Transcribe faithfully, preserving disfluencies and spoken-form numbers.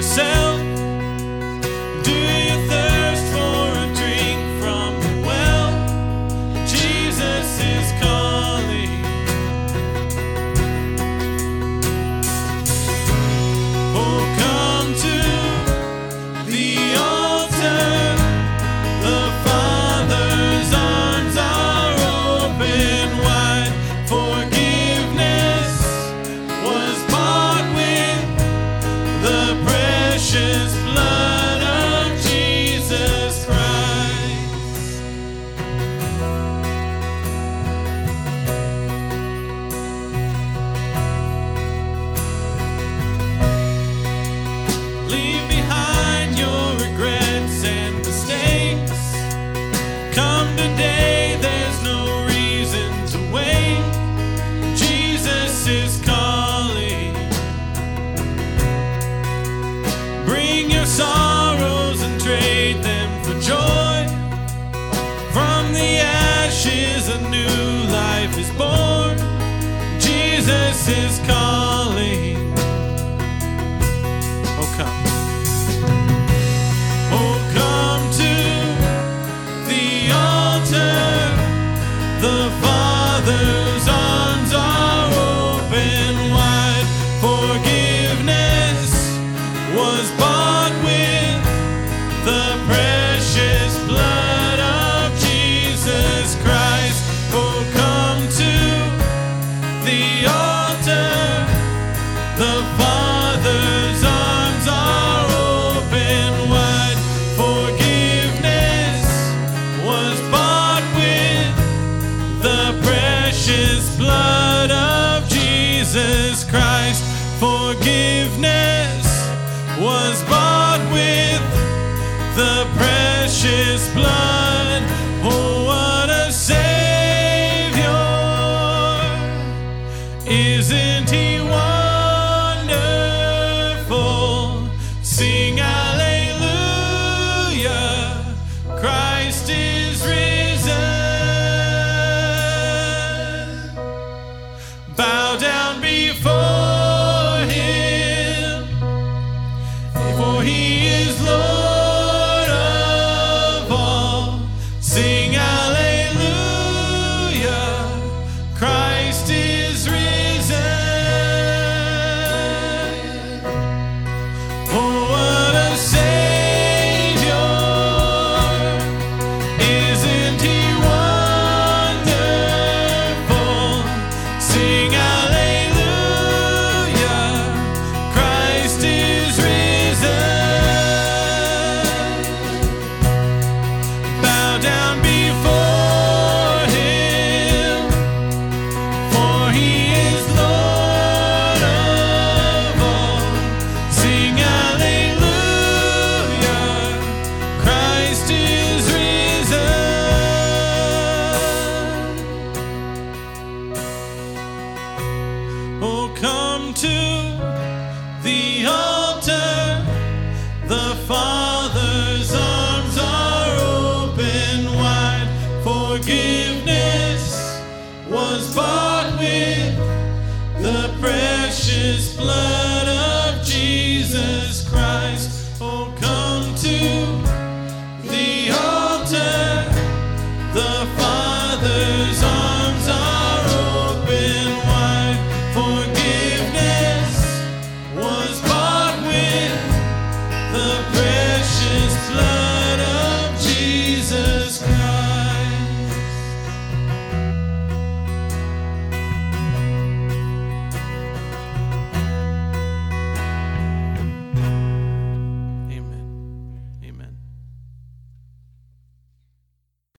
yourself? Do you thirst for a drink from the well? Jesus is calling. Oh, come to the altar. The Father's arms are open wide. Forgiveness was bought with the precious blood. Is calling. Bring your sorrows and trade them for joy. From the ashes a new life is born. Jesus is calling. Oh, come. Oh, come to the altar. The Father's arms are open. Forgiveness was bought with the precious blood of Jesus Christ. Oh, come to the altar. The Father's arms are open wide. Forgiveness was bought with the precious blood of Jesus Christ. Forgiveness was bought with the precious blood. Oh, what a Savior. Isn't He wonderful? Sing hallelujah. Christ is risen. Bow down before He is Lord of all. Sing hallelujah. Christ is risen. Oh, what a Savior. Isn't He wonderful? Sing hallelujah. Christ is risen. Down before Him, for He is Lord of all. Sing hallelujah, Christ is risen. Oh, come to the altar, the Father's arms are. Forgiveness was bought with the precious blood.